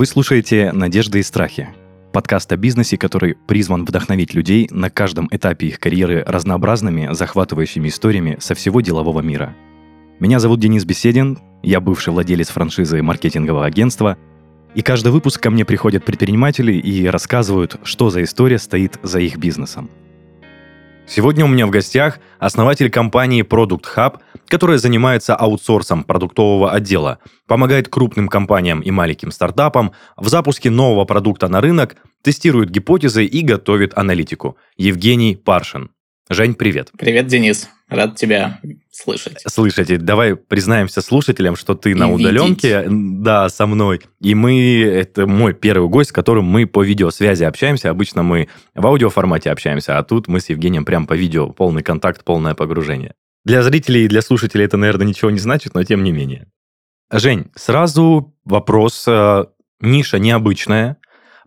Вы слушаете «Надежды и страхи» – подкаст о бизнесе, который призван вдохновить людей на каждом этапе их карьеры разнообразными, захватывающими историями со всего делового мира. Меня зовут Денис Беседин, я бывший владелец франшизы маркетингового агентства, и каждый выпуск ко мне приходят предприниматели и рассказывают, что за история стоит за их бизнесом. Сегодня у меня в гостях основатель компании Product Hub, которая занимается аутсорсом продуктового отдела, помогает крупным компаниям и маленьким стартапам в запуске нового продукта на рынок, тестирует гипотезы и готовит аналитику. Евгений Паршин. Жень, привет. Привет, Денис. Рад тебя слышать. Слышать. Давай признаемся слушателям, что ты и на удаленке, да, со мной. И мы, это мой первый гость, с которым мы по видеосвязи общаемся. Обычно мы в аудиоформате общаемся, а тут мы с Евгением прям по видео. Полный контакт, полное погружение. Для зрителей и для слушателей это, наверное, ничего не значит, но тем не менее. Жень, сразу вопрос. Ниша необычная.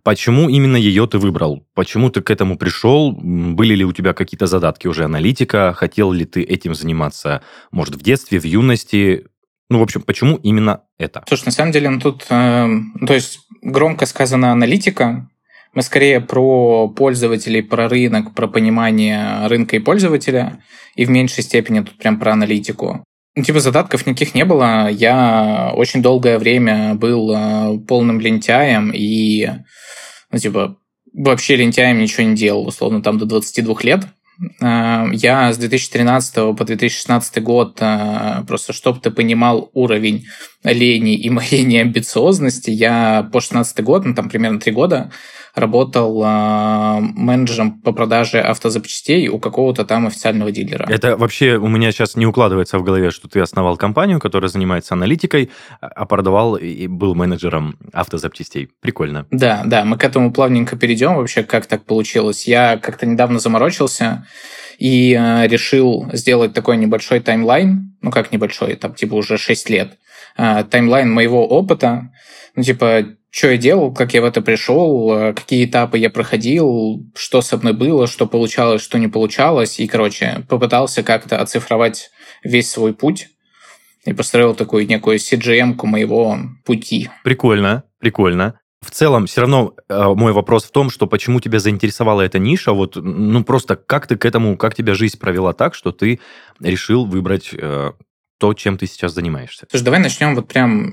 Почему именно ее ты выбрал? Почему ты к этому пришел? Были ли у тебя какие-то задатки уже аналитика? Хотел ли ты этим заниматься, может, в детстве, в юности? Ну, в общем, почему именно это? Слушай, на самом деле, тут, то есть, громко сказано аналитика. Мы скорее про пользователей, про рынок, про понимание рынка и пользователя. И в меньшей степени тут прям про аналитику. Типа задатков никаких не было. Я очень долгое время был полным лентяем и, вообще лентяем ничего не делал, условно, там до 22 лет. Я с 2013 по 2016 год, просто чтобы ты понимал уровень лени и моей неамбициозности, я по 16 год, ну там примерно 3 года, работал менеджером по продаже автозапчастей у какого-то там официального дилера. Это вообще у меня сейчас не укладывается в голове, что ты основал компанию, которая занимается аналитикой, а продавал и был менеджером автозапчастей. Прикольно. Да, мы к этому плавненько перейдем вообще, как так получилось. Я как-то недавно заморочился и решил сделать такой небольшой таймлайн, ну как небольшой, там уже 6 лет, таймлайн моего опыта, что я делал, как я в это пришел, какие этапы я проходил, что со мной было, что получалось, что не получалось. И, попытался как-то оцифровать весь свой путь и построил такую некую CGM-ку моего пути. Прикольно. В целом, все равно мой вопрос в том, что почему тебя заинтересовала эта ниша, просто как тебя жизнь провела так, что ты решил выбрать... то, чем ты сейчас занимаешься. Слушай, давай начнем прям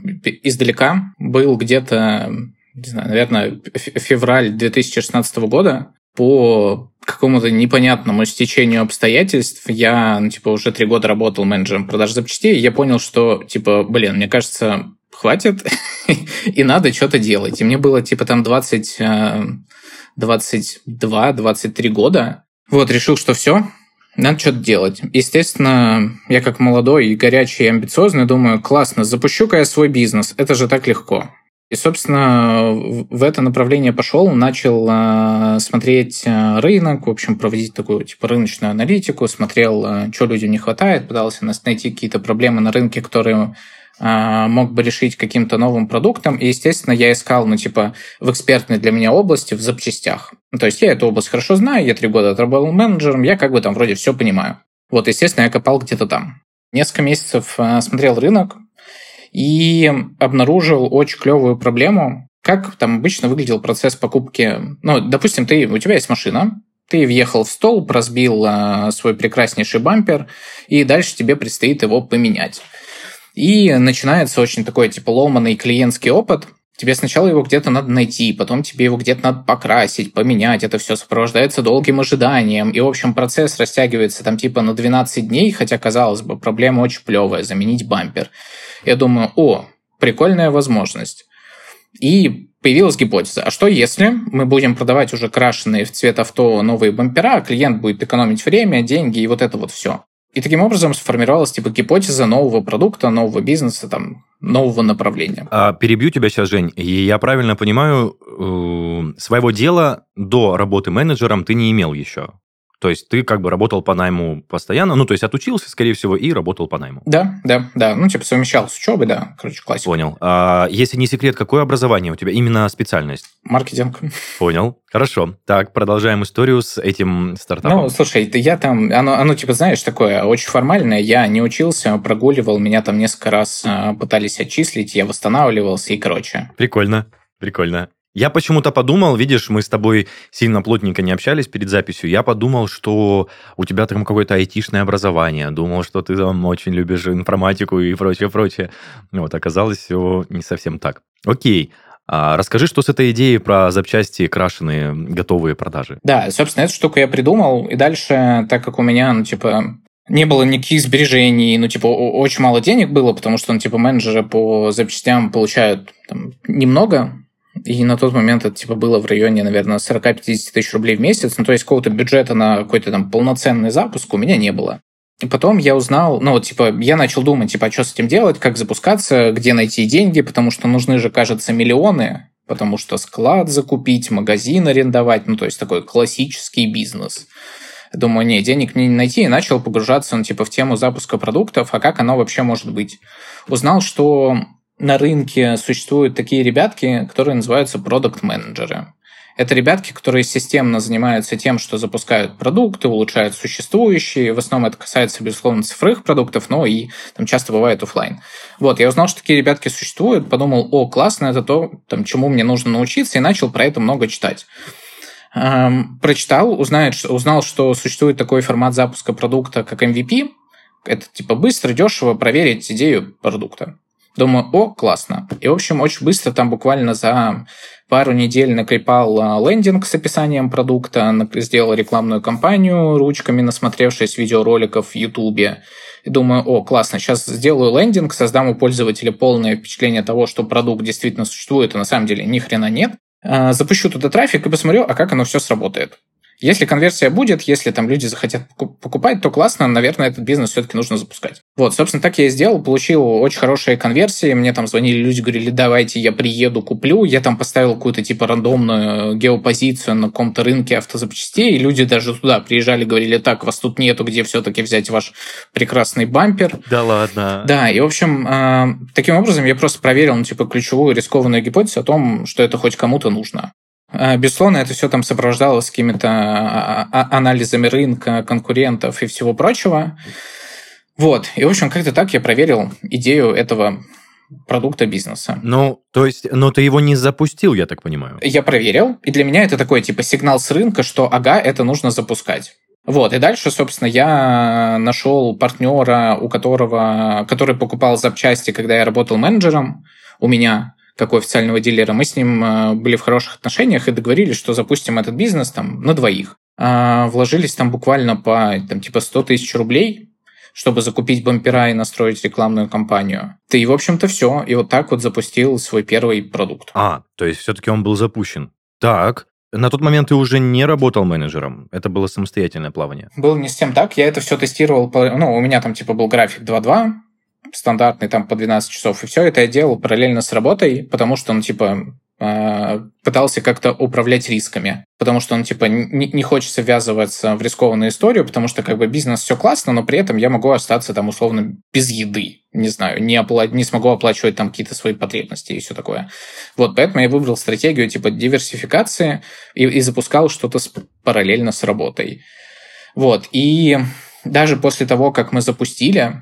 издалека. Был где-то, не знаю, наверное, февраль 2016 года. По какому-то непонятному стечению обстоятельств я, уже 3 года работал менеджером продаж запчастей, и я понял, что, мне кажется, хватит, и надо что-то делать. И мне было, 22-23 года. Решил, что все. Надо что-то делать. Естественно, я как молодой и горячий, и амбициозный, думаю, классно, запущу-ка я свой бизнес, это же так легко. И, собственно, в это направление пошел, начал смотреть рынок, в общем, проводить такую рыночную аналитику, смотрел, что людям не хватает, пытался найти какие-то проблемы на рынке, которые мог бы решить каким-то новым продуктом. И, естественно, я искал, в экспертной для меня области, в запчастях. То есть я эту область хорошо знаю, я 3 года отработал менеджером, я там вроде все понимаю. Естественно, я копал где-то там. Несколько месяцев смотрел рынок и обнаружил очень клевую проблему, как там обычно выглядел процесс покупки. Допустим, у тебя есть машина, ты въехал в столб, разбил свой прекраснейший бампер, и дальше тебе предстоит его поменять. И начинается очень такой ломаный клиентский опыт. Тебе сначала его где-то надо найти, потом тебе его где-то надо покрасить, поменять. Это все сопровождается долгим ожиданием. И, в общем, процесс растягивается на 12 дней, хотя, казалось бы, проблема очень плевая, заменить бампер. Я думаю, прикольная возможность. И появилась гипотеза, а что если мы будем продавать уже крашеные в цвет авто новые бампера, а клиент будет экономить время, деньги и все. И таким образом сформировалась гипотеза нового продукта, нового бизнеса, нового направления. Перебью тебя сейчас, Жень. И я правильно понимаю, своего дела до работы менеджером ты не имел еще? То есть ты работал по найму постоянно, отучился, скорее всего, и работал по найму. Да. Совмещал с учебой, да, классика. Понял. Если не секрет, какое образование у тебя, именно специальность? Маркетинг. Понял. Хорошо. Так, продолжаем историю с этим стартапом. Слушай, я такое очень формальное. Я не учился, прогуливал, меня несколько раз пытались отчислить, я восстанавливался и . Прикольно. Прикольно. Я почему-то подумал, видишь, мы с тобой сильно плотненько не общались перед записью, я подумал, что у тебя там какое-то айтишное образование, думал, что ты там очень любишь информатику и прочее-прочее. Вот, оказалось, все не совсем так. Окей. Расскажи, что с этой идеей про запчасти, крашеные, готовые продажи. Да, собственно, эту штуку я придумал, и дальше, так как у меня, не было никаких сбережений, очень мало денег было, потому что, менеджеры по запчастям получают немного, и на тот момент это, было в районе, наверное, 40-50 тысяч рублей в месяц, то есть какого-то бюджета на какой-то полноценный запуск у меня не было. И потом я узнал, я начал думать, а что с этим делать, как запускаться, где найти деньги, потому что нужны же, кажется, миллионы, потому что склад закупить, магазин арендовать, то есть такой классический бизнес. Думаю, денег не найти, и начал погружаться, в тему запуска продуктов, а как оно вообще может быть. Узнал, что на рынке существуют такие ребятки, которые называются продакт-менеджеры. Это ребятки, которые системно занимаются тем, что запускают продукты, улучшают существующие. В основном это касается, безусловно, цифровых продуктов, но и часто бывает офлайн. Вот, я узнал, что такие ребятки существуют, подумал, классно, это то, чему мне нужно научиться, и начал про это много читать. Прочитал, узнал, что существует такой формат запуска продукта, как MVP. Это быстро, дешево проверить идею продукта. Думаю, классно. И, в общем, очень быстро, буквально за пару недель наклепал лендинг с описанием продукта, сделал рекламную кампанию ручками, насмотревшись видеороликов в Ютубе. И думаю, классно, сейчас сделаю лендинг, создам у пользователя полное впечатление того, что продукт действительно существует, а на самом деле ни хрена нет. Запущу туда трафик и посмотрю, а как оно все сработает. Если конверсия будет, если люди захотят покупать, то классно, наверное, этот бизнес все-таки нужно запускать. Вот, собственно, так я и сделал, получил очень хорошие конверсии, мне звонили люди, говорили, давайте я приеду, куплю, я поставил какую-то рандомную геопозицию на каком-то рынке автозапчастей, и люди даже туда приезжали, говорили, так, вас тут нету, где все-таки взять ваш прекрасный бампер. Да ладно? Да, и, в общем, таким образом я просто проверил, ключевую рискованную гипотезу о том, что это хоть кому-то нужно. Безусловно, это все сопровождалось какими-то анализами рынка, конкурентов и всего прочего. Вот. И, в общем, как-то так я проверил идею этого продукта бизнеса. Ну, то есть, но ты его не запустил, я так понимаю? Я проверил. И для меня это такой, сигнал с рынка, что, ага, это нужно запускать. Вот, и дальше, собственно, я нашел партнера, который покупал запчасти, когда я работал менеджером у меня, как у официального дилера, мы с ним были в хороших отношениях и договорились, что запустим этот бизнес на двоих. Вложились буквально по 100 тысяч рублей, чтобы закупить бампера и настроить рекламную кампанию. И, в общем-то, все. И вот так вот запустил свой первый продукт. То есть все-таки он был запущен. Так. На тот момент ты уже не работал менеджером? Это было самостоятельное плавание? Было не совсем так. Я это все тестировал. У меня был график 2-2. Стандартный по 12 часов, и все это я делал параллельно с работой, потому что он пытался как-то управлять рисками, потому что он не хочется ввязываться в рискованную историю, потому что бизнес все классно, но при этом я могу остаться условно без еды, не знаю, не смогу оплачивать какие-то свои потребности и все такое. Вот, поэтому я выбрал стратегию диверсификации и запускал что-то параллельно с работой. Вот, и даже после того, как мы запустили,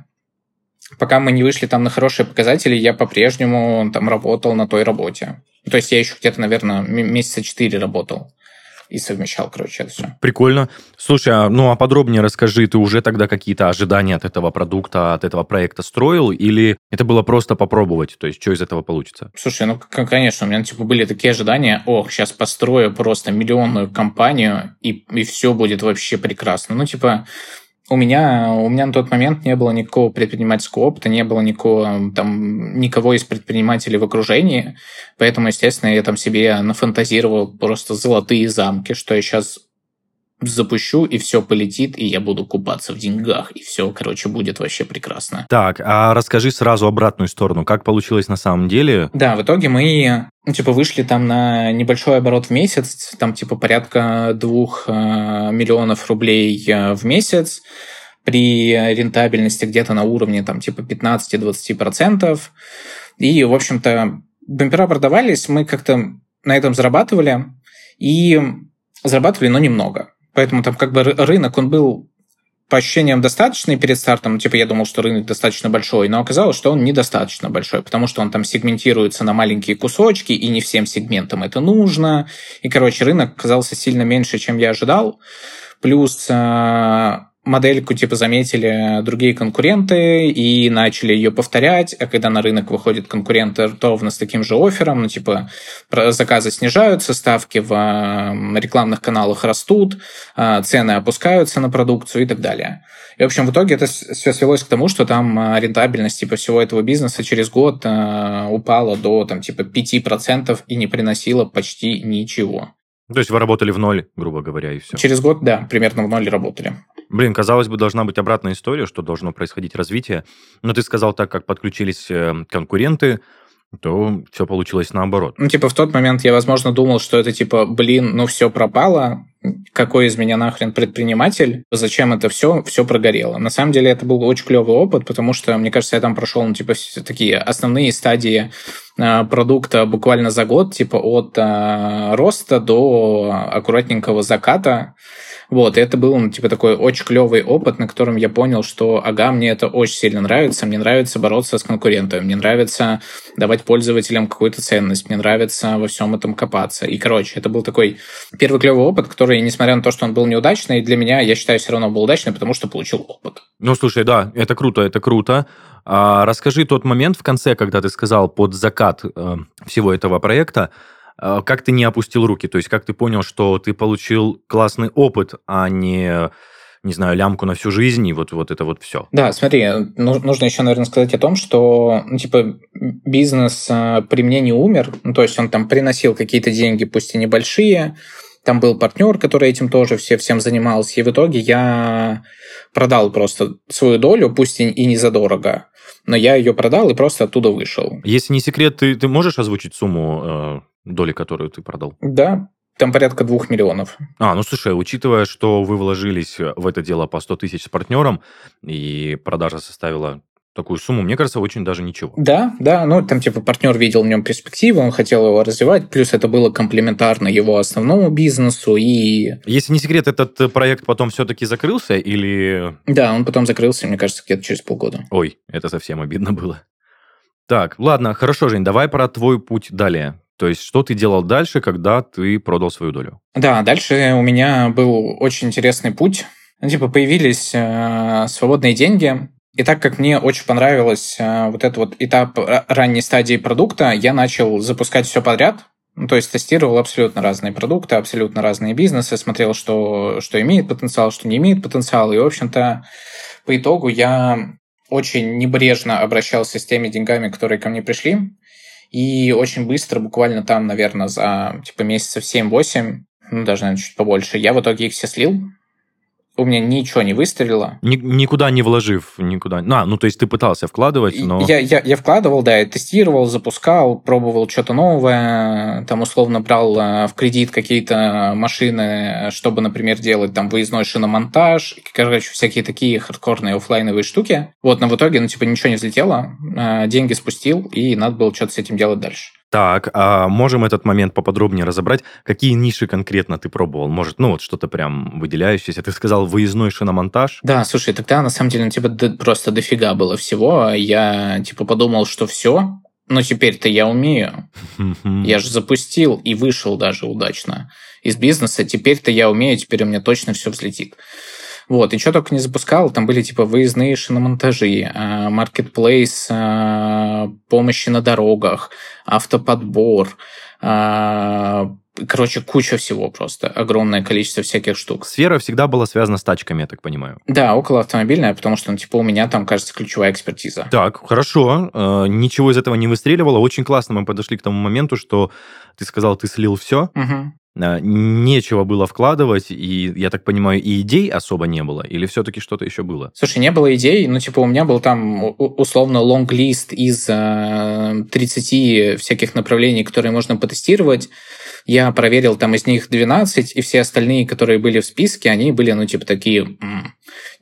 пока мы не вышли на хорошие показатели, я по-прежнему работал на той работе. То есть я еще где-то, наверное, месяца 4 работал и совмещал, это все. Прикольно. Слушай, а подробнее расскажи, ты уже тогда какие-то ожидания от этого продукта, от этого проекта строил, или это было просто попробовать? То есть что из этого получится? Слушай, конечно, у меня были такие ожидания, сейчас построю просто миллионную компанию, и все будет вообще прекрасно. У меня на тот момент не было никакого предпринимательского опыта, не было никого из предпринимателей в окружении, поэтому, естественно, я себе нафантазировал просто золотые замки, что я сейчас запущу, и все полетит, и я буду купаться в деньгах, и все, будет вообще прекрасно. Так, а расскажи сразу обратную сторону, как получилось на самом деле? Да, в итоге мы, вышли на небольшой оборот в месяц, порядка 2 миллионов рублей в месяц, при рентабельности где-то на уровне, 15-20%, и, в общем-то, бампера продавались, мы как-то на этом зарабатывали, и зарабатывали, но немного. Поэтому рынок, он был по ощущениям достаточный перед стартом. Типа я думал, что рынок достаточно большой, но оказалось, что он недостаточно большой, потому что он там сегментируется на маленькие кусочки, и не всем сегментам это нужно. И, короче, рынок оказался сильно меньше, чем я ожидал. Плюс модельку типа заметили другие конкуренты и начали ее повторять, а когда на рынок выходят конкуренты ровно с таким же оффером, ну типа заказы снижаются, ставки в рекламных каналах растут, цены опускаются на продукцию и так далее. И в общем в итоге это все свелось к тому, что там рентабельность типа всего этого бизнеса через год упала до там типа 5% и не приносила почти ничего. То есть вы работали в ноль, грубо говоря, и все? Через год, да, примерно в ноль работали. Блин, казалось бы, должна быть обратная история, что должно происходить развитие. Но ты сказал, так как подключились конкуренты, то все получилось наоборот. Ну, типа, в тот момент я, возможно, думал, что это типа, блин, ну все пропало, какой из меня нахрен предприниматель, зачем это все прогорело. На самом деле это был очень клевый опыт, потому что, мне кажется, я там прошел, ну, типа, такие основные стадии продукта буквально за год, типа, от роста до аккуратненького заката. Вот, и это был, ну, типа, такой очень клевый опыт, на котором я понял, что, ага, мне это очень сильно нравится, мне нравится бороться с конкурентами, мне нравится давать пользователям какую-то ценность, мне нравится во всем этом копаться. И, короче, это был такой первый клевый опыт, который, несмотря на то, что он был неудачный, для меня, я считаю, все равно был удачный, потому что получил опыт. Ну, слушай, да, это круто, это круто. А расскажи тот момент в конце, когда ты сказал под закат всего этого проекта, как ты не опустил руки? То есть, как ты понял, что ты получил классный опыт, а не знаю, лямку на всю жизнь и вот это вот все? Да, смотри, нужно еще, наверное, сказать о том, что, ну, типа, бизнес при мне не умер. Ну, то есть, он там приносил какие-то деньги, пусть и небольшие. Там был партнер, который этим тоже всем занимался. И в итоге я продал просто свою долю, пусть и не задорого, но я ее продал и просто оттуда вышел. Если не секрет, ты можешь озвучить сумму доли, которую ты продал? Да, там порядка 2 миллионов. Ну, слушай, учитывая, что вы вложились в это дело по 100 тысяч с партнером, и продажа составила такую сумму, мне кажется, очень даже ничего. Да, ну, там, типа, партнер видел в нем перспективу, он хотел его развивать, плюс это было комплементарно его основному бизнесу, и... Если не секрет, этот проект потом все-таки закрылся, или... Да, он потом закрылся, мне кажется, где-то через полгода. Ой, это совсем обидно было. Так, ладно, хорошо, Жень, давай про твой путь далее. То есть, что ты делал дальше, когда ты продал свою долю? Да, дальше у меня был очень интересный путь. Типа, появились свободные деньги. И так как мне очень понравилось вот этот вот этап ранней стадии продукта, я начал запускать все подряд. Ну, то есть, тестировал абсолютно разные продукты, абсолютно разные бизнесы, смотрел, что имеет потенциал, что не имеет потенциал. И, в общем-то, по итогу я очень небрежно обращался с теми деньгами, которые ко мне пришли. И очень быстро, буквально там, наверное, за типа месяцев 7-8, ну, даже, наверное, чуть побольше, я в итоге их все слил. У меня ничего не выстрелило. Никуда не вложив, никуда. То есть ты пытался вкладывать, но... Я вкладывал, да, я тестировал, запускал, пробовал что-то новое, там, условно, брал в кредит какие-то машины, чтобы, например, делать там выездной шиномонтаж, короче, всякие такие хардкорные оффлайновые штуки. Вот, но в итоге, ничего не взлетело, деньги спустил, и надо было что-то с этим делать дальше. Так, а можем этот момент поподробнее разобрать? Какие ниши конкретно ты пробовал? Может, что-то прям выделяющееся? Ты сказал выездной шиномонтаж? Да, слушай, тогда на самом деле просто дофига было всего. Я подумал, что все, но теперь-то я умею. Я же запустил и вышел даже удачно из бизнеса. Теперь-то я умею, теперь у меня точно все взлетит. Вот, и что только не запускал, там были выездные шиномонтажи, маркетплейс помощи на дорогах, автоподбор, короче, куча всего просто, огромное количество всяких штук. Сфера всегда была связана с тачками, я так понимаю. Да, около автомобильная, потому что, у меня там, кажется, ключевая экспертиза. Так, хорошо, ничего из этого не выстреливало, очень классно мы подошли к тому моменту, что ты сказал, ты слил все. Угу. Нечего было вкладывать, и, я так понимаю, и идей особо не было? Или все-таки что-то еще было? Слушай, не было идей, у меня был там условно лонг-лист из 30 всяких направлений, которые можно потестировать. Я проверил там из них 12, и все остальные, которые были в списке, они были, такие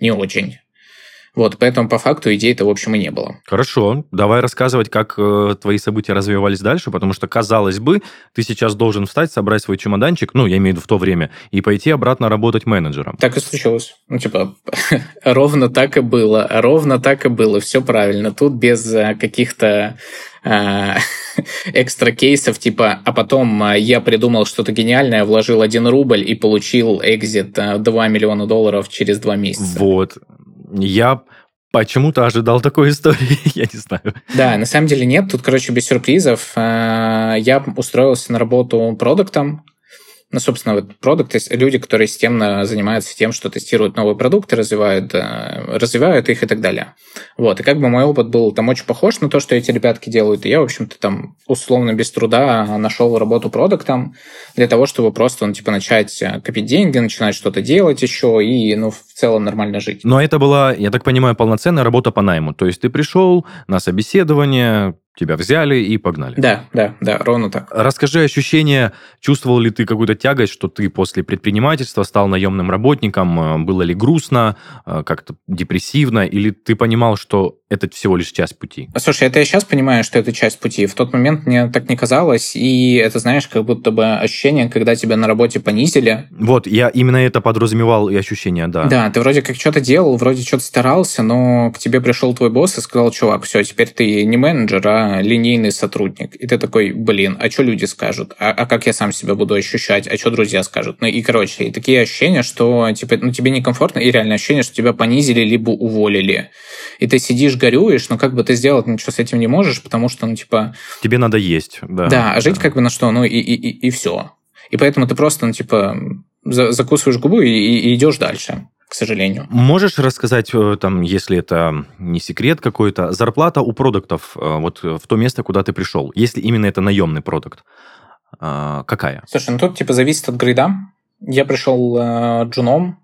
не очень. Вот, поэтому по факту идей-то, в общем, и не было. Хорошо, давай рассказывать, как твои события развивались дальше, потому что, казалось бы, ты сейчас должен встать, собрать свой чемоданчик, ну, я имею в виду в то время, и пойти обратно работать менеджером. Так и случилось. Ну, типа, ровно так и было, все правильно. Тут без каких-то экстра кейсов, типа, а потом я придумал что-то гениальное, вложил 1 рубль и получил экзит $2 миллиона через 2 месяца. Вот. Я почему-то ожидал такой истории, я не знаю. Да, на самом деле нет, тут, короче, без сюрпризов. Я устроился на работу продуктом. Ну, собственно, вот продукты, люди, которые системно занимаются тем, что тестируют новые продукты, развивают их и так далее. Вот, и как бы мой опыт был там очень похож на то, что эти ребятки делают, и я, в общем-то, там условно без труда нашел работу продуктом для того, чтобы просто, ну, типа, начать копить деньги, начинать что-то делать еще и, ну, в целом нормально жить. Но это была, я так понимаю, полноценная работа по найму, то есть ты пришел на собеседование, тебя взяли и погнали. Да, ровно так. Расскажи ощущения, чувствовал ли ты какую-то тягость, что ты после предпринимательства стал наемным работником, было ли грустно, как-то депрессивно, или ты понимал, что это всего лишь часть пути? Слушай, это я сейчас понимаю, что это часть пути. В тот момент мне так не казалось, и это, знаешь, как будто бы ощущение, когда тебя на работе понизили. Вот, я именно это подразумевал, и ощущение, да. Да, ты вроде как что-то делал, вроде что-то старался, но к тебе пришел твой босс и сказал: чувак, все, теперь ты не менеджер, а линейный сотрудник. И ты такой: блин, а что люди скажут? А как я сам себя буду ощущать? А что друзья скажут? Ну и, короче, и такие ощущения, что типа, ну, тебе некомфортно, и реально ощущение, что тебя понизили либо уволили. И ты сидишь, горюешь, но как бы ты сделать ничего с этим не можешь, потому что, ну, типа... Тебе надо есть, да. Да, а жить как бы на что? Ну и все. И поэтому ты просто, ну, типа, закусываешь губу и идешь дальше, к сожалению. Можешь рассказать, там, если это не секрет какой-то, зарплата у продуктов вот в то место, куда ты пришел, если именно это наемный продукт, какая? Слушай, ну тут типа зависит от грейда. Я пришел джуном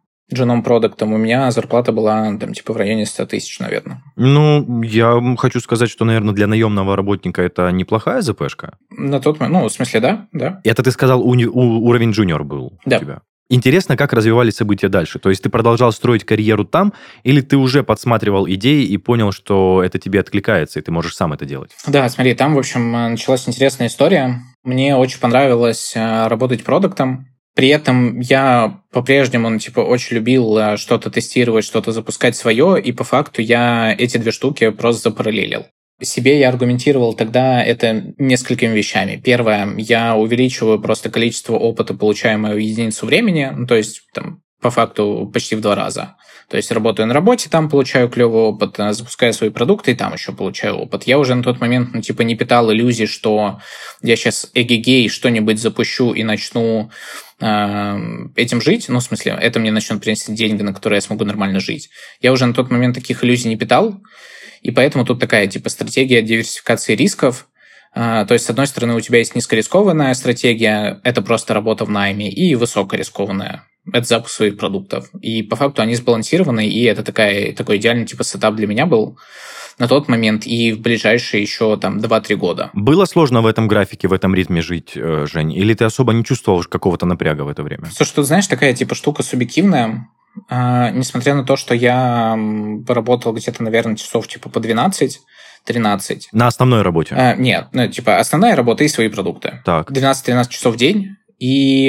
продуктом, у меня зарплата была там типа в районе 100 тысяч, наверное. Ну, я хочу сказать, что, наверное, для наемного работника это неплохая ЗПшка. На тот момент, ну, в смысле, да. Это ты сказал, уровень джуниор был, да, у тебя. Интересно, как развивались события дальше. То есть ты продолжал строить карьеру там, или ты уже подсматривал идеи и понял, что это тебе откликается, и ты можешь сам это делать? Да, смотри, там, в общем, началась интересная история. Мне очень понравилось работать продуктом. При этом я по-прежнему, ну, типа, очень любил что-то тестировать, что-то запускать свое, и по факту я эти две штуки просто запараллелил. Себе я аргументировал тогда это несколькими вещами. Первое, я увеличиваю просто количество опыта, получаемое в единицу времени, ну, то есть там, по факту почти в 2 раза. То есть работаю на работе, там получаю клевый опыт, запускаю свои продукты, и там еще получаю опыт. Я уже на тот момент, ну, типа, не питал иллюзий, что я сейчас эгегей что-нибудь запущу и начну этим жить. Ну, в смысле, это мне начнет принести деньги, на которые я смогу нормально жить. Я уже на тот момент таких иллюзий не питал. И поэтому тут такая, типа, стратегия диверсификации рисков. То есть, с одной стороны, у тебя есть низкорискованная стратегия, это просто работа в найме, и высокорискованная, это запуск своих продуктов. И по факту они сбалансированы, и это такой идеальный, типа, сетап для меня был на тот момент и в ближайшие еще там 2-3 года. Было сложно в этом графике, в этом ритме жить, Жень? Или ты особо не чувствовал какого-то напряга в это время? Слушай, тут, знаешь, такая, типа, штука субъективная. Несмотря на то, что я поработал где-то, наверное, часов типа по 12-13. На основной работе? Нет, ну, типа основная работа и свои продукты. Так. 12-13 часов в день. И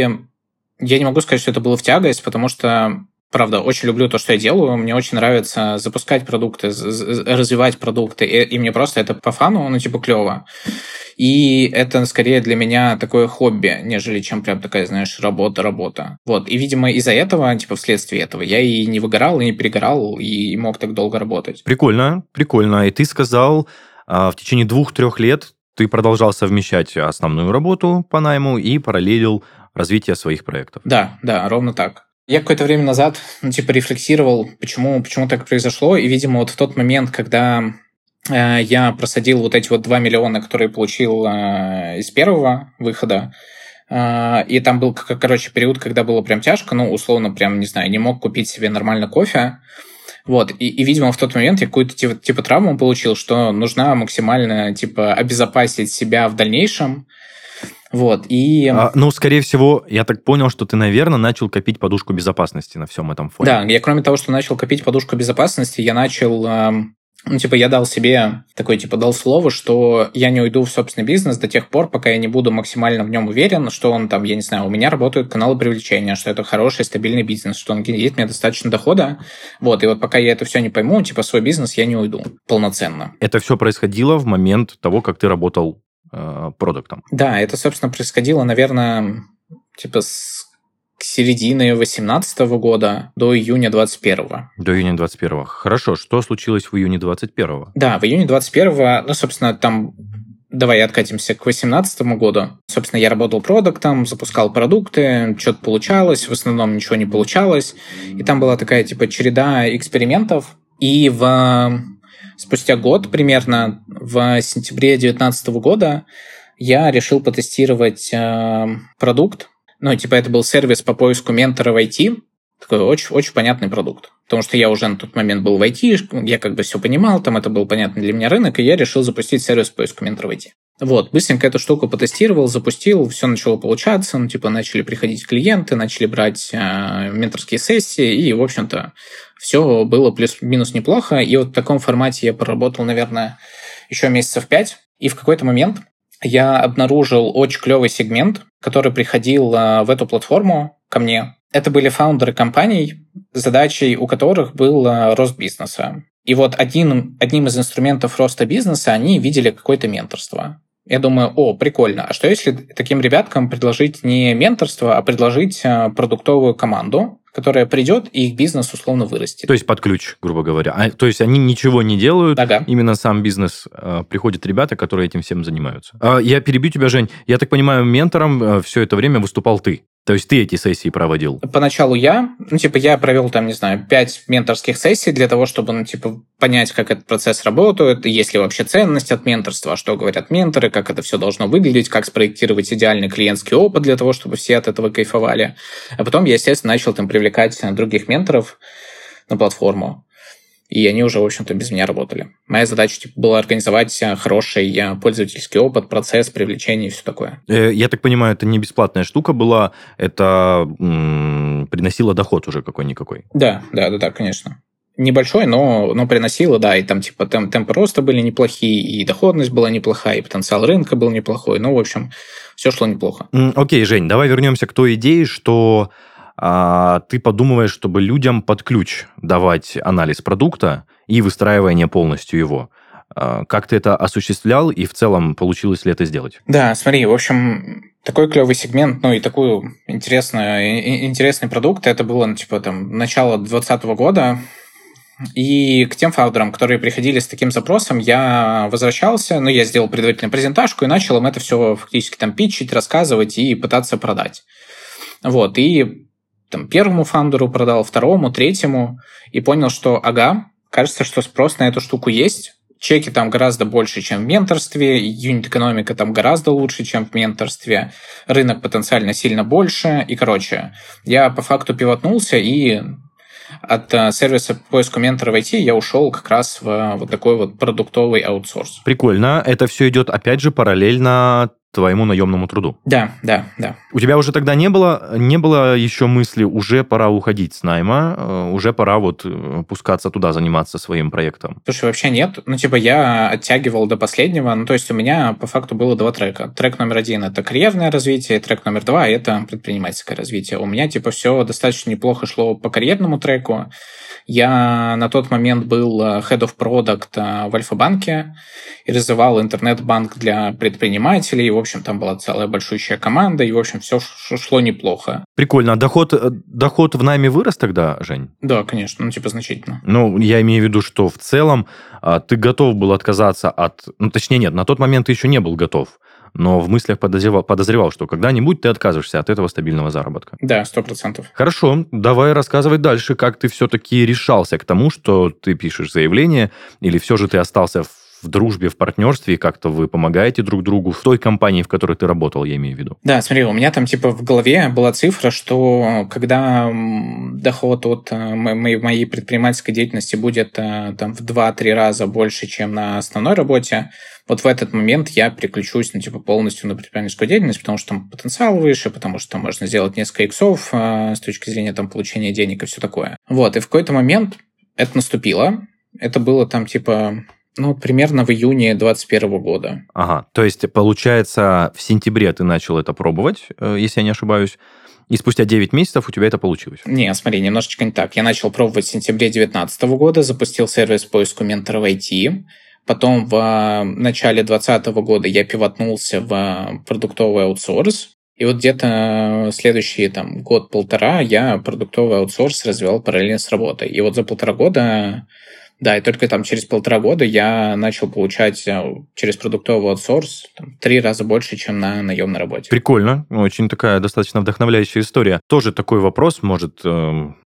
я не могу сказать, что это было в тягость, потому что, правда, очень люблю то, что я делаю. Мне очень нравится запускать продукты, развивать продукты. И мне просто это по фану, ну, типа, клево. И это скорее для меня такое хобби, нежели чем прям такая, знаешь, работа. Вот. И, видимо, из-за этого, типа, вследствие этого, я и не выгорал, и не перегорал, и мог так долго работать. Прикольно. И ты сказал, в течение 2-3 лет ты продолжал совмещать основную работу по найму и параллелил развитие своих проектов. Да, ровно так. Я какое-то время назад, ну, типа, рефлексировал, почему так произошло, и, видимо, вот в тот момент, когда я просадил вот эти вот 2 миллиона, которые получил из первого выхода. И там был, короче, период, когда было прям тяжко, ну, условно, прям, не знаю, не мог купить себе нормально кофе. Вот, и видимо, в тот момент я какую-то типа травму получил, что нужно максимально, типа, обезопасить себя в дальнейшем. Вот, и... ну, скорее всего, я так понял, что ты, наверное, начал копить подушку безопасности на всем этом фоне. Да, я кроме того, что начал копить подушку безопасности, я начал... я дал себе такое, дал слово, что я не уйду в собственный бизнес до тех пор, пока я не буду максимально в нем уверен, что он там, я не знаю, у меня работают каналы привлечения, что это хороший, стабильный бизнес, что он генерит мне достаточно дохода. Вот, и вот пока я это все не пойму, свой бизнес я не уйду полноценно. Это все происходило в момент того, как ты работал продуктом? Да, это, собственно, происходило, наверное, с середины 2018 года до июня 2021. До июня 2021. Хорошо, что случилось в июне 2021? Да, в июне 2021, собственно, там... Давай откатимся к 2018 году. Собственно, я работал продуктом, запускал продукты, что-то получалось, в основном ничего не получалось. И там была такая, череда экспериментов. И спустя год примерно, в сентябре 2019 года, я решил потестировать продукт. Это был сервис по поиску ментора в IT. Такой очень, очень понятный продукт. Потому что я уже на тот момент был в IT, я все понимал, там это был понятный для меня рынок, и я решил запустить сервис по поиску ментора в IT. Вот, быстренько эту штуку потестировал, запустил, все начало получаться, начали приходить клиенты, начали брать менторские сессии, и, в общем-то, все было плюс-минус неплохо. И вот в таком формате я проработал, наверное, еще месяцев 5, и в какой-то момент я обнаружил очень клевый сегмент, который приходил в эту платформу ко мне. Это были фаундеры компаний, задачей у которых был рост бизнеса. И вот одним из инструментов роста бизнеса они видели какое-то менторство. Я думаю, прикольно, а что если таким ребяткам предложить не менторство, а предложить продуктовую команду, которая придет, и их бизнес условно вырастет. То есть под ключ, грубо говоря. То есть они ничего не делают, ага. Именно сам бизнес. Приходят ребята, которые этим всем занимаются. Я перебью тебя, Жень. Я так понимаю, ментором все это время выступал ты. То есть ты эти сессии проводил? Поначалу я. Я провел там, 5 менторских сессий для того, чтобы, понять, как этот процесс работает, есть ли вообще ценность от менторства, что говорят менторы, как это все должно выглядеть, как спроектировать идеальный клиентский опыт для того, чтобы все от этого кайфовали. А потом я, естественно, начал там привлекать других менторов на платформу. И они уже, в общем-то, без меня работали. Моя задача была организовать хороший пользовательский опыт, процесс привлечения и все такое. Я так понимаю, это не бесплатная штука была, это приносило доход уже какой-никакой. Да, конечно. Небольшой, но приносило, да, и там темпы роста были неплохие, и доходность была неплохая, и потенциал рынка был неплохой. В общем, все шло неплохо. Окей, Жень, давай вернемся к той идее, что... ты подумываешь, чтобы людям под ключ давать анализ продукта и выстраивание полностью его. Как ты это осуществлял и в целом получилось ли это сделать? Да, смотри, в общем, такой клевый сегмент, и такой интересный продукт. Это было, начало 2020 года. И к тем фаундерам, которые приходили с таким запросом, я возвращался, я сделал предварительную презентажку и начал им это все фактически питчить, рассказывать и пытаться продать. Вот, и... первому фаундеру продал, второму, третьему, и понял, что кажется, что спрос на эту штуку есть. Чеки там гораздо больше, чем в менторстве, юнит-экономика там гораздо лучше, чем в менторстве, рынок потенциально сильно больше, и, я по факту пивотнулся, и от сервиса по поиску ментора в IT я ушел как раз в вот такой вот продуктовый аутсорс. Прикольно, это все идет, опять же, параллельно твоему наемному труду. Да. У тебя уже тогда не было еще мысли, уже пора уходить с найма, уже пора пускаться туда, заниматься своим проектом? Слушай, вообще нет. Я оттягивал до последнего. У меня по факту было 2 трека. Трек номер 1 – это карьерное развитие, трек номер 2 – это предпринимательское развитие. У меня, все достаточно неплохо шло по карьерному треку. Я на тот момент был Head of Product в Альфа-банке и развивал интернет-банк для предпринимателей. В общем, там была целая большущая команда, и, в общем, все шло неплохо. Прикольно. А доход в найме вырос тогда, Жень? Да, конечно, значительно. Я имею в виду, что в целом ты готов был отказаться от... Точнее, нет, на тот момент ты еще не был готов, но в мыслях подозревал, что когда-нибудь ты отказываешься от этого стабильного заработка. Да, 100%. Хорошо, давай рассказывай дальше, как ты все-таки решался к тому, что ты пишешь заявление, или все же ты остался в дружбе, в партнерстве, как-то вы помогаете друг другу в той компании, в которой ты работал, я имею в виду. Да, смотри, у меня там типа в голове была цифра, что когда доход от моей предпринимательской деятельности будет там в 2-3 раза больше, чем на основной работе, вот в этот момент я переключусь полностью на предпринимательскую деятельность, потому что там потенциал выше, потому что там можно сделать несколько иксов с точки зрения там получения денег и все такое. Вот, и в какой-то момент это наступило. Это было там примерно в июне 2021 года. Ага, то есть, получается, в сентябре ты начал это пробовать, если я не ошибаюсь, и спустя 9 месяцев у тебя это получилось. Не, смотри, немножечко не так. Я начал пробовать в сентябре 2019 года, запустил сервис поиска менторов IT, потом в начале 2020 года я пивотнулся в продуктовый аутсорс, и вот где-то следующие год-полтора я продуктовый аутсорс развивал параллельно с работой. И вот за полтора года... Да, и только через полтора года я начал получать через продуктовый аутсорс 3 раза больше, чем на наемной работе. Прикольно. Очень такая достаточно вдохновляющая история. Тоже такой вопрос, может...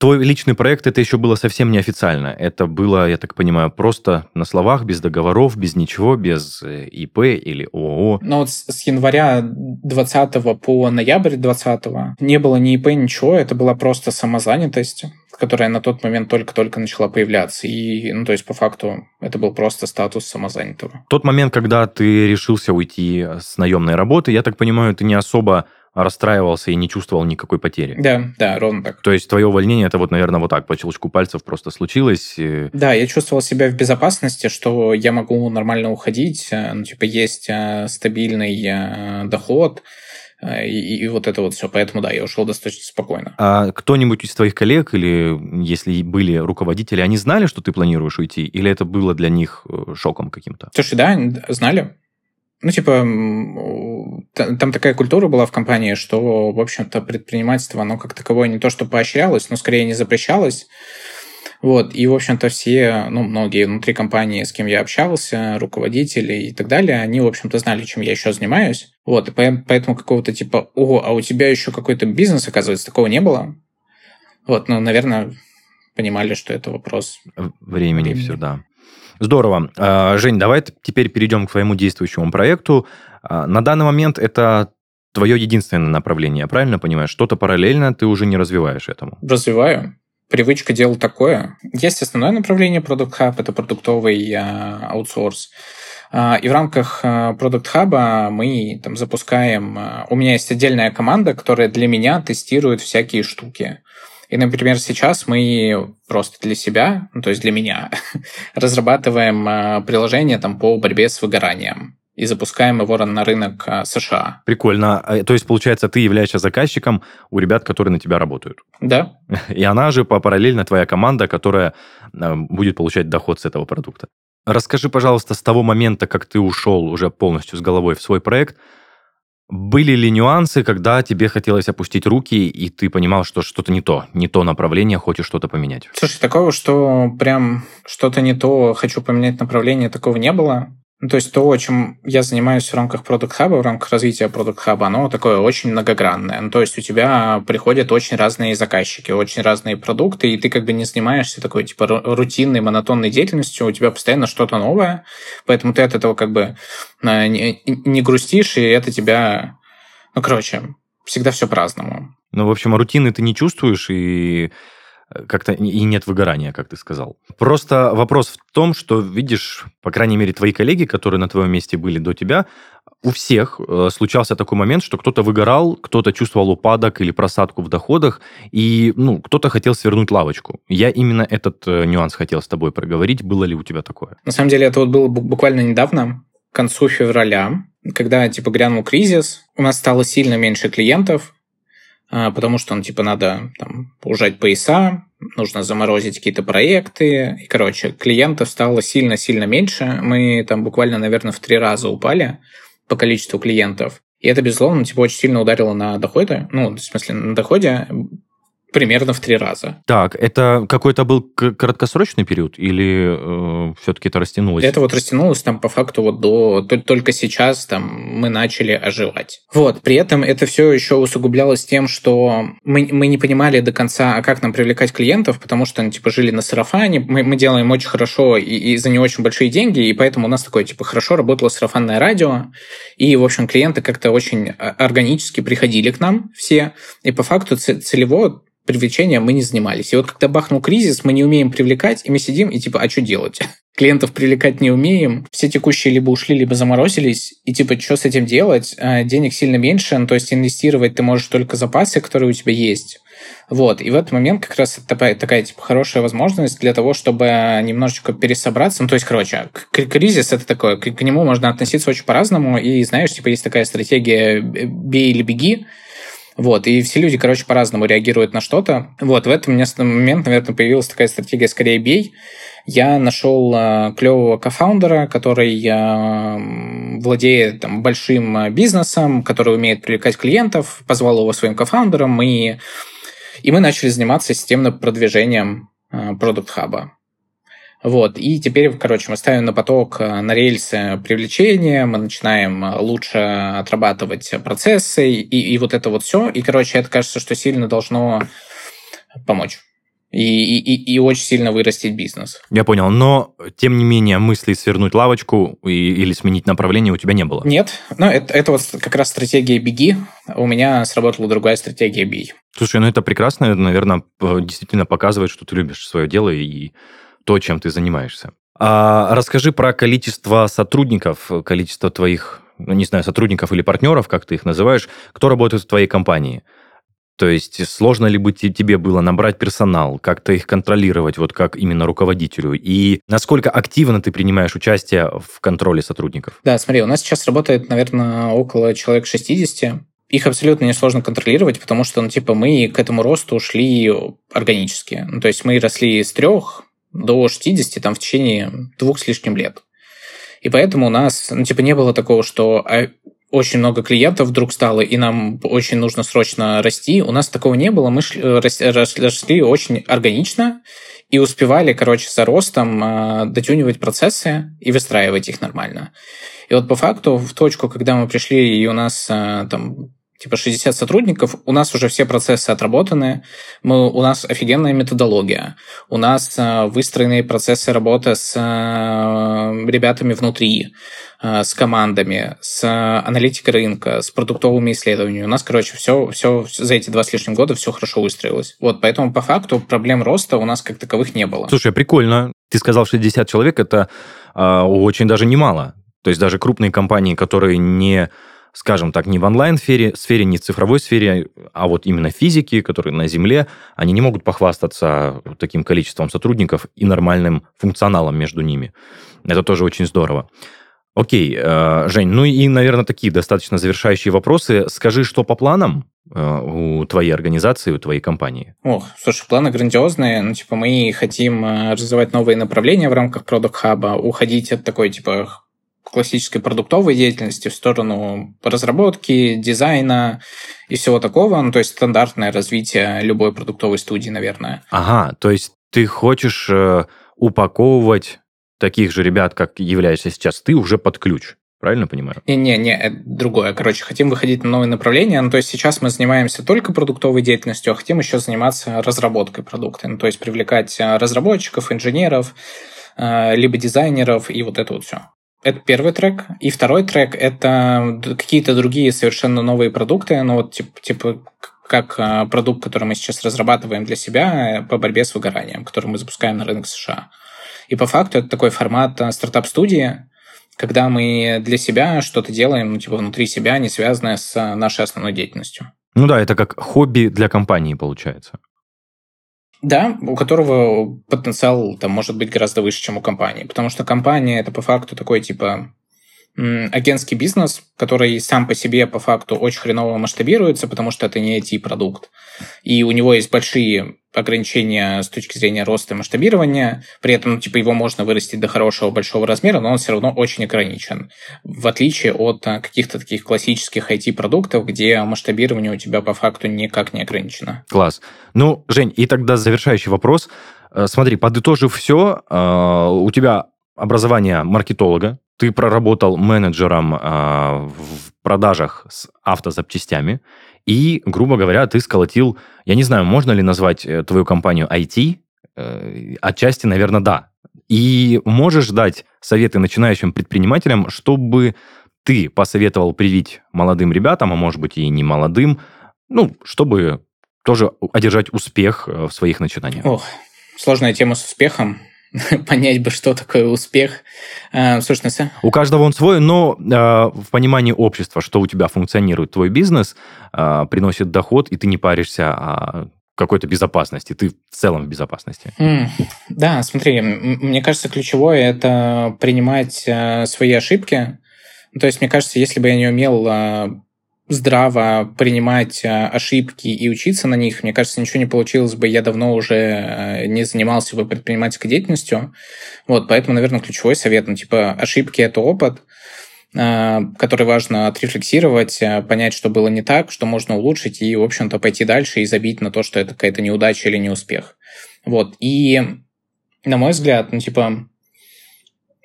Твой личный проект, это еще было совсем неофициально. Это было, я так понимаю, просто на словах, без договоров, без ничего, без ИП или ООО. Но вот с января 2020 по ноябрь 2020 не было ни ИП, ничего. Это была просто самозанятость, которая на тот момент только-только начала появляться. И, по факту, это был просто статус самозанятого. Тот момент, когда ты решился уйти с наемной работы, я так понимаю, ты не особо расстраивался и не чувствовал никакой потери. Да, ровно так. То есть твое увольнение, это наверное, так, по щелчку пальцев просто случилось? Да, я чувствовал себя в безопасности, что я могу нормально уходить, есть стабильный доход, и вот это все. Поэтому, да, я ушел достаточно спокойно. А кто-нибудь из твоих коллег, или если были руководители, они знали, что ты планируешь уйти, или это было для них шоком каким-то? Слушай, да, знали. Там такая культура была в компании, что, в общем-то, предпринимательство, оно как таковое не то, что поощрялось, но скорее не запрещалось. Вот, и, в общем-то, все, многие внутри компании, с кем я общался, руководители и так далее, они, в общем-то, знали, чем я еще занимаюсь. Вот, и поэтому какого-то а у тебя еще какой-то бизнес, оказывается, такого не было. Вот, наверное, понимали, что это вопрос времени. Все, да. Здорово. Жень, давай теперь перейдем к твоему действующему проекту. На данный момент это твое единственное направление, правильно понимаешь? Что-то параллельно ты уже не развиваешь этому. Развиваю. Привычка делать такое. Есть основное направление Product Hub, это продуктовый аутсорс. И в рамках Product Hub мы запускаем... У меня есть отдельная команда, которая для меня тестирует всякие штуки. И, например, сейчас мы просто для себя, для меня, разрабатываем приложение по борьбе с выгоранием и запускаем его на рынок США. Прикольно. То есть, получается, ты являешься заказчиком у ребят, которые на тебя работают. Да. И она же параллельно твоя команда, которая будет получать доход с этого продукта. Расскажи, пожалуйста, с того момента, как ты ушел уже полностью с головой в свой проект, были ли нюансы, когда тебе хотелось опустить руки, и ты понимал, что что-то не то направление, хочешь что-то поменять? Слушай, такого, что прям что-то не то, хочу поменять направление, такого не было. То, чем я занимаюсь в рамках Product Hub, в рамках развития Product Hub, оно такое очень многогранное. У тебя приходят очень разные заказчики, очень разные продукты, и ты не занимаешься такой рутинной, монотонной деятельностью, у тебя постоянно что-то новое, поэтому ты от этого не грустишь, и это тебя... всегда все по-разному. В общем, рутины ты не чувствуешь, и... Как-то и нет выгорания, как ты сказал. Просто вопрос в том, что, видишь, по крайней мере, твои коллеги, которые на твоем месте были до тебя, у всех случался такой момент, что кто-то выгорал, кто-то чувствовал упадок или просадку в доходах, и кто-то хотел свернуть лавочку. Я именно этот нюанс хотел с тобой проговорить. Было ли у тебя такое? На самом деле, это было буквально недавно, к концу февраля, когда грянул кризис, у нас стало сильно меньше клиентов, потому что, надо ужать пояса, нужно заморозить какие-то проекты. И, клиентов стало сильно-сильно меньше. Мы буквально, наверное, в 3 раза упали по количеству клиентов. И это, безусловно, очень сильно ударило на доходы. В смысле, на доходе. примерно в 3 раза. Так, это какой-то был краткосрочный период или все-таки это растянулось? Это вот растянулось там по факту вот до... Только сейчас там мы начали оживать. Вот, при этом это все еще усугублялось тем, что мы не понимали до конца, а как нам привлекать клиентов, потому что они типа жили на сарафане, мы делаем очень хорошо и за не очень большие деньги, и поэтому у нас такое типа хорошо работало сарафанное радио, и, в общем, клиенты как-то очень органически приходили к нам все, и по факту целево привлечения мы не занимались. И вот когда бахнул кризис, мы не умеем привлекать, и мы сидим и типа, а что делать? Клиентов привлекать не умеем, все текущие либо ушли, либо заморозились, и типа, что с этим делать? Денег сильно меньше, ну, то есть инвестировать ты можешь только запасы, которые у тебя есть. Вот, и в этот момент как раз такая типа, хорошая возможность для того, чтобы немножечко пересобраться. Ну, то есть, короче, кризис — это такое, к нему можно относиться очень по-разному, и, знаешь, типа, есть такая стратегия «бей или беги», вот, и все люди, короче, по-разному реагируют на что-то. Вот, в этот момент, наверное, появилась такая стратегия «скорее бей». Я нашел клевого кофаундера, который владеет там, большим бизнесом, который умеет привлекать клиентов, позвал его своим кофаундером, и мы начали заниматься системным продвижением Product Hub. Вот, и теперь, короче, мы ставим на поток, на рельсы привлечения, мы начинаем лучше отрабатывать процессы и вот это вот все. И, короче, это кажется, что сильно должно помочь. И очень сильно вырастить бизнес. Я понял, но, тем не менее, мысли свернуть лавочку или сменить направление у тебя не было? Нет, но это вот как раз стратегия «беги», у меня сработала другая стратегия «бей». Слушай, ну это прекрасно, наверное, действительно показывает, что ты любишь свое дело и то, чем ты занимаешься. А расскажи про количество сотрудников, количество твоих, ну не знаю, сотрудников или партнеров, как ты их называешь, кто работает в твоей компании? То есть сложно ли бы тебе было набрать персонал, как-то их контролировать, вот как именно руководителю? И насколько активно ты принимаешь участие в контроле сотрудников? Да, смотри, у нас сейчас работает, наверное, около человек 60. Их абсолютно несложно контролировать, потому что, ну, типа, мы к этому росту шли органически. Ну, то есть мы росли с 3 до 60 там, в течение 2 с лишним лет. И поэтому у нас, ну, типа, не было такого, что... очень много клиентов вдруг стало, и нам очень нужно срочно расти. У нас такого не было, мы росли очень органично и успевали, короче, за ростом дотюнивать процессы и выстраивать их нормально. И вот по факту, в точку, когда мы пришли, и у нас там... типа 60 сотрудников, у нас уже все процессы отработаны, у нас офигенная методология, у нас выстроенные процессы работы с ребятами внутри, с командами, с аналитикой рынка, с продуктовыми исследованиями. У нас, короче, все за эти 2 с лишним года все хорошо выстроилось. Вот, поэтому по факту проблем роста у нас как таковых не было. Слушай, прикольно. Ты сказал, 60 человек, это очень даже немало. То есть даже крупные компании, которые не... скажем так, не в онлайн-сфере, не в цифровой сфере, а вот именно физики, которые на Земле, они не могут похвастаться таким количеством сотрудников и нормальным функционалом между ними. Это тоже очень здорово. Окей, Жень, ну и, наверное, такие достаточно завершающие вопросы. Скажи, что по планам у твоей организации, у твоей компании? Ох, слушай, планы грандиозные. Ну, типа, мы хотим развивать новые направления в рамках Product Hub, уходить от такой, типа, классической продуктовой деятельности в сторону разработки, дизайна и всего такого. Ну, то есть стандартное развитие любой продуктовой студии, наверное. Ага, то есть ты хочешь упаковывать таких же ребят, как являешься сейчас ты, уже под ключ. Правильно понимаю? Не, это другое. Короче, хотим выходить на новые направления. Ну, то есть сейчас мы занимаемся только продуктовой деятельностью, а хотим еще заниматься разработкой продукта. Ну, то есть привлекать разработчиков, инженеров, либо дизайнеров и вот это вот все. Это первый трек. И второй трек — это какие-то другие совершенно новые продукты, ну вот типа как продукт, который мы сейчас разрабатываем для себя по борьбе с выгоранием, который мы запускаем на рынок США. И по факту это такой формат стартап-студии, когда мы для себя что-то делаем, ну типа внутри себя, не связанное с нашей основной деятельностью. Ну да, это как хобби для компании получается. Да, у которого потенциал там может быть гораздо выше, чем у компании. Потому что компания — это по факту такой, типа, агентский бизнес, который сам по себе по факту очень хреново масштабируется, потому что это не IT-продукт. И у него есть большие ограничения с точки зрения роста и масштабирования. При этом его можно вырастить до хорошего большого размера, но он все равно очень ограничен. В отличие от каких-то таких классических IT-продуктов, где масштабирование у тебя по факту никак не ограничено. Класс. Ну, Жень, и тогда завершающий вопрос. Смотри, подытожив все, у тебя образование маркетолога, ты проработал менеджером в продажах с автозапчастями, и, грубо говоря, ты сколотил, я не знаю, можно ли назвать твою компанию IT? Отчасти, наверное, да. И можешь дать советы начинающим предпринимателям, чтобы ты посоветовал привить молодым ребятам, а может быть и не молодым, чтобы тоже одержать успех в своих начинаниях? Ох, сложная тема с успехом. Понять бы, что такое успех. Слушай, у каждого он свой, но в понимании общества, что у тебя функционирует твой бизнес, приносит доход, и ты не паришься о какой-то безопасности. Ты в целом в безопасности. Да, смотри, мне кажется, ключевое – это принимать свои ошибки. То есть, мне кажется, если бы я не умел здраво принимать ошибки и учиться на них, мне кажется, ничего не получилось бы, я давно уже не занимался бы предпринимательской деятельностью. Поэтому, наверное, ключевой совет, ошибки – это опыт, который важно отрефлексировать, понять, что было не так, что можно улучшить, и, в общем-то, пойти дальше и забить на то, что это какая-то неудача или неуспех. И, на мой взгляд,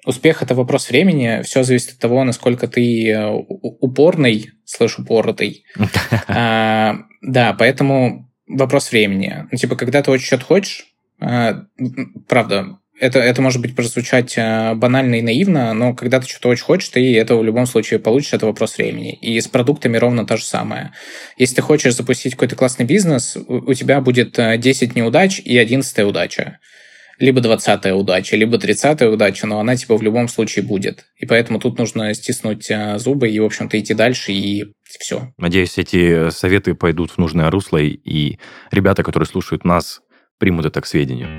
успех – это вопрос времени, все зависит от того, насколько ты упорный, упоротый. Да, поэтому вопрос времени. Когда ты очень что-то хочешь, правда, это может быть прозвучать банально и наивно, но когда ты что-то очень хочешь, ты этого в любом случае получишь, это вопрос времени. И с продуктами ровно то же самое. Если ты хочешь запустить какой-то классный бизнес, у тебя будет 10 неудач и 11-я удача. Либо 20-я удача, либо 30-я удача, но она в любом случае будет. И поэтому тут нужно стиснуть зубы и, в общем-то, идти дальше, и все. Надеюсь, эти советы пойдут в нужное русло, и ребята, которые слушают нас, примут это к сведению.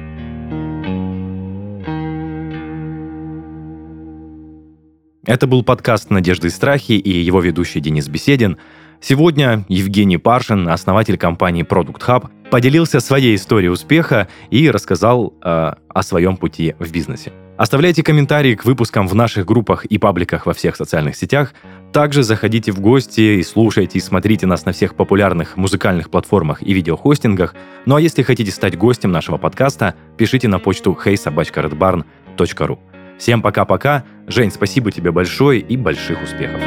Это был подкаст «Надежды и страхи» и его ведущий Денис Беседин. Сегодня Евгений Паршин, основатель компании Product Hub, поделился своей историей успеха и рассказал о своем пути в бизнесе. Оставляйте комментарии к выпускам в наших группах и пабликах во всех социальных сетях. Также заходите в гости и слушайте и смотрите нас на всех популярных музыкальных платформах и видеохостингах. Ну а если хотите стать гостем нашего подкаста, пишите на почту hey@redbarn.ru. Всем пока-пока. Жень, спасибо тебе большое и больших успехов.